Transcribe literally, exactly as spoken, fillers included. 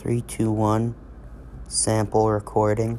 three, two, one, sample recording.